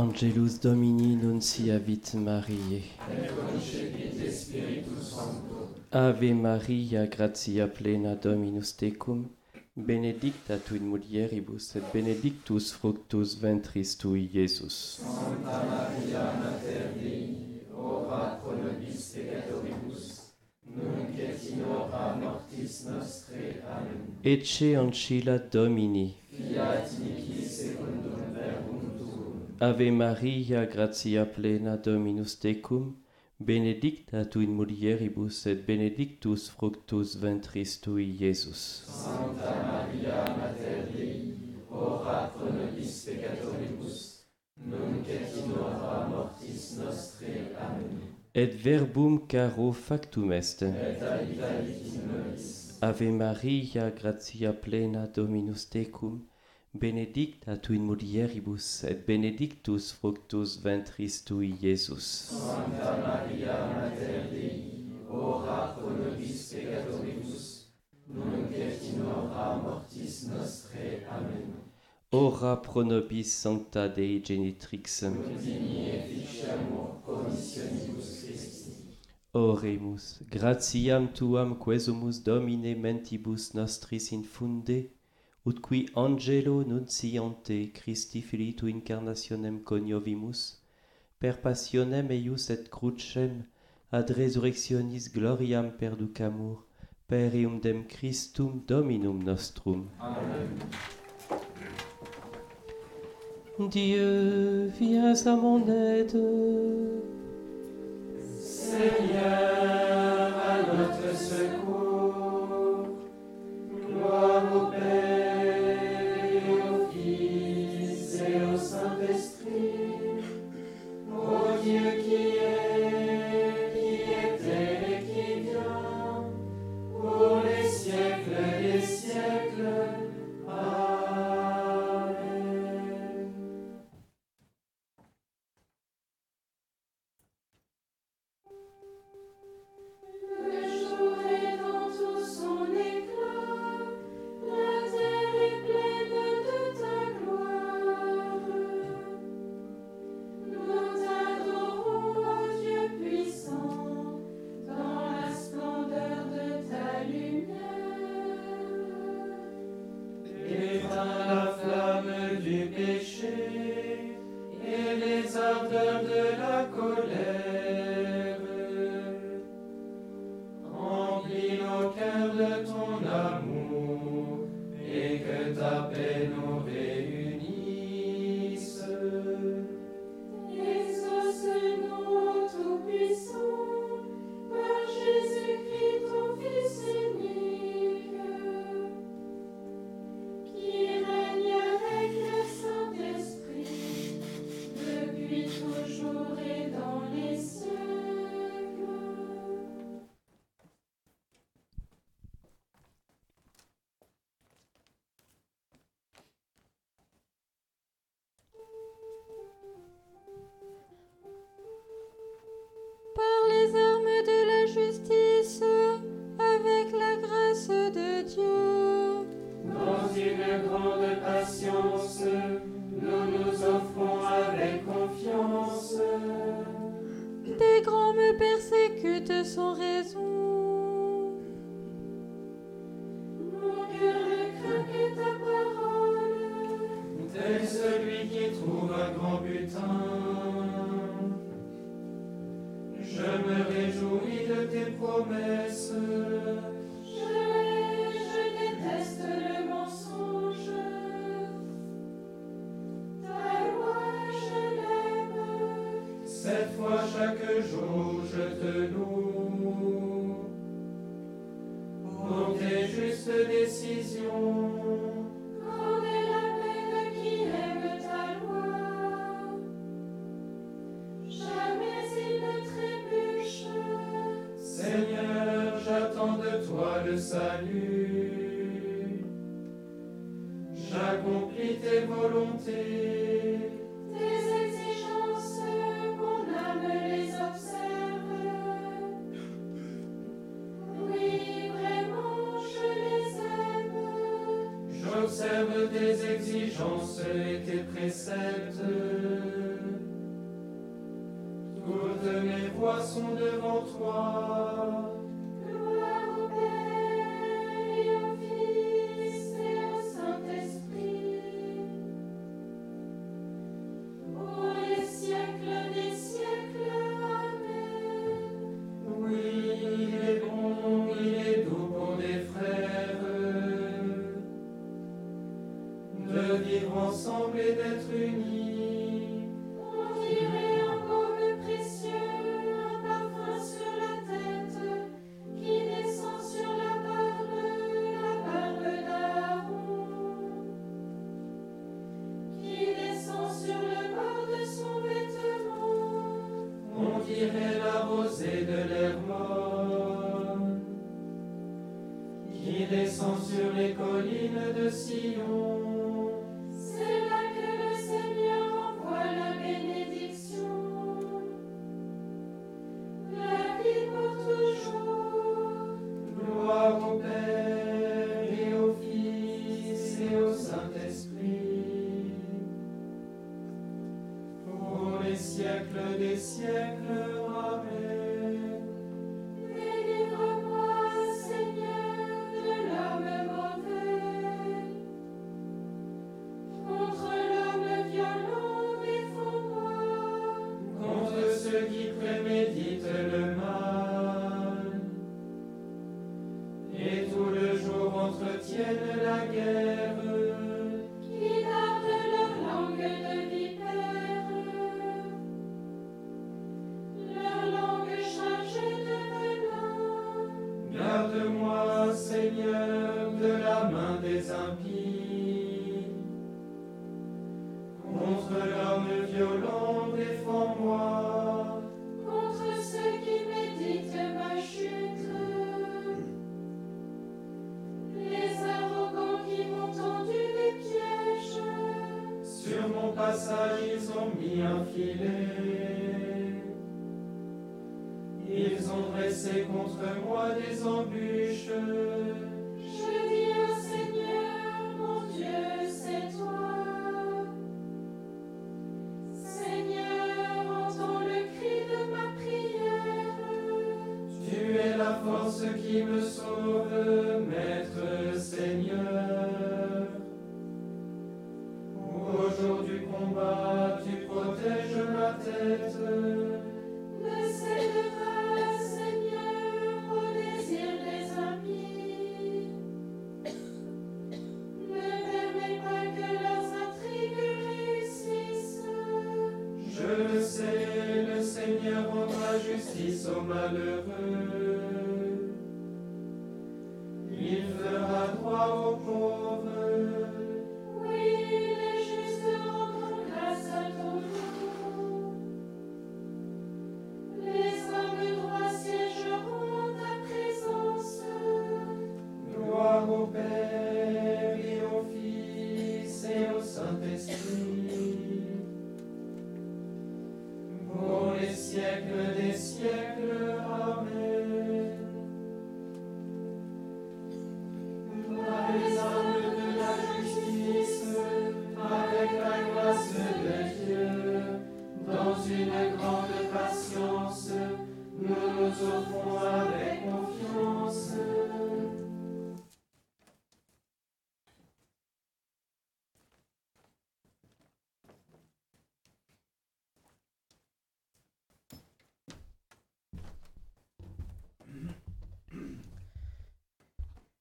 Angelus Domini nunciavit Mariae. Ave Maria, gratia plena Dominus tecum, benedicta tu in mulieribus et benedictus fructus ventris tui, Iesus. Santa Maria, Mater Dei, ora pro nobis peccatoribus, nunc et in hora mortis nostrae. Amen. Ecce ancilla Domini. Fiat mihi secundum verbum tuum. Ave Maria, gratia plena Dominus tecum, benedicta tu in mulieribus et benedictus fructus ventris tui, Iesus. Santa Maria, Mater Dei, ora pro nobis peccatoribus, nunc et in hora mortis nostrae. Amen. Et verbum caro factum est. Et habita in nobis. Ave Maria, gratia plena Dominus tecum, benedicta tu in mulieribus et benedictus fructus ventris tui, Iesus. Santa Maria, Mater Dei, ora pro nobis peccatoribus, nunc et in hora mortis nostrae. Amen. Ora pro nobis sancta Dei Genitrix, ut digni efficiamur commissionibus Christi. Oremus. Gratiam tuam quesumus Domine mentibus nostris infunde, ut qui angelo nunciante Christi filii tu incarnationem coniovimus, per passionem eius et crucem, ad resurrectionis gloriam perducamur, per eundem Christum Dominum nostrum. Amen. Dieu, viens à mon aide. Seigneur, à notre secours. Gloire au Père. J'observe tes exigences et tes préceptes. mes voix sont devant toi. Gloire au Père et au Fils et au Saint-Esprit, pour les siècles des siècles. Amen. Oui, il est bon, il est doux pour des frères de vivre ensemble et d'être unis.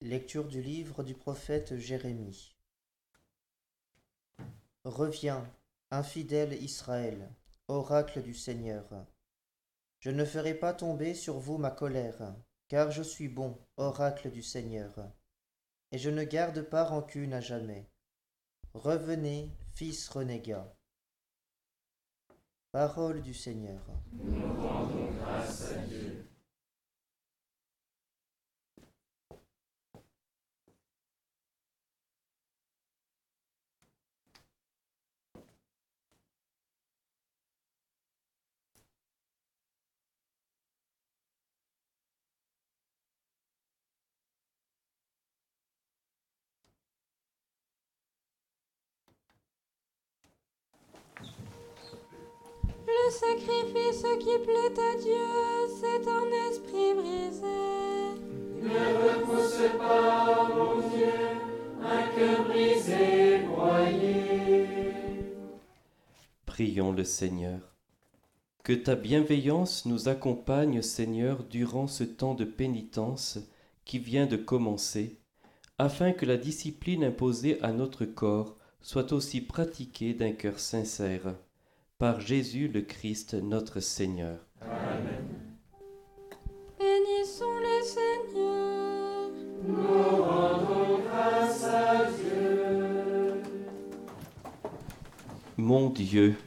Lecture du livre du prophète Jérémie. Reviens, infidèle Israël, oracle du Seigneur. Je ne ferai pas tomber sur vous ma colère, car je suis bon, oracle du Seigneur, et je ne garde pas rancune à jamais. Revenez, fils renégat. Parole du Seigneur. Nous rendons grâce à Dieu. Le sacrifice qui plaît à Dieu, c'est un esprit brisé. Ne repousse pas, mon Dieu, un cœur brisé, broyé. Prions le Seigneur. Que ta bienveillance nous accompagne, Seigneur, durant ce temps de pénitence qui vient de commencer, afin que la discipline imposée à notre corps soit aussi pratiquée d'un cœur sincère. Par Jésus le Christ, notre Seigneur. Amen. Bénissons le Seigneur. Nous rendons grâce à Dieu. Mon Dieu,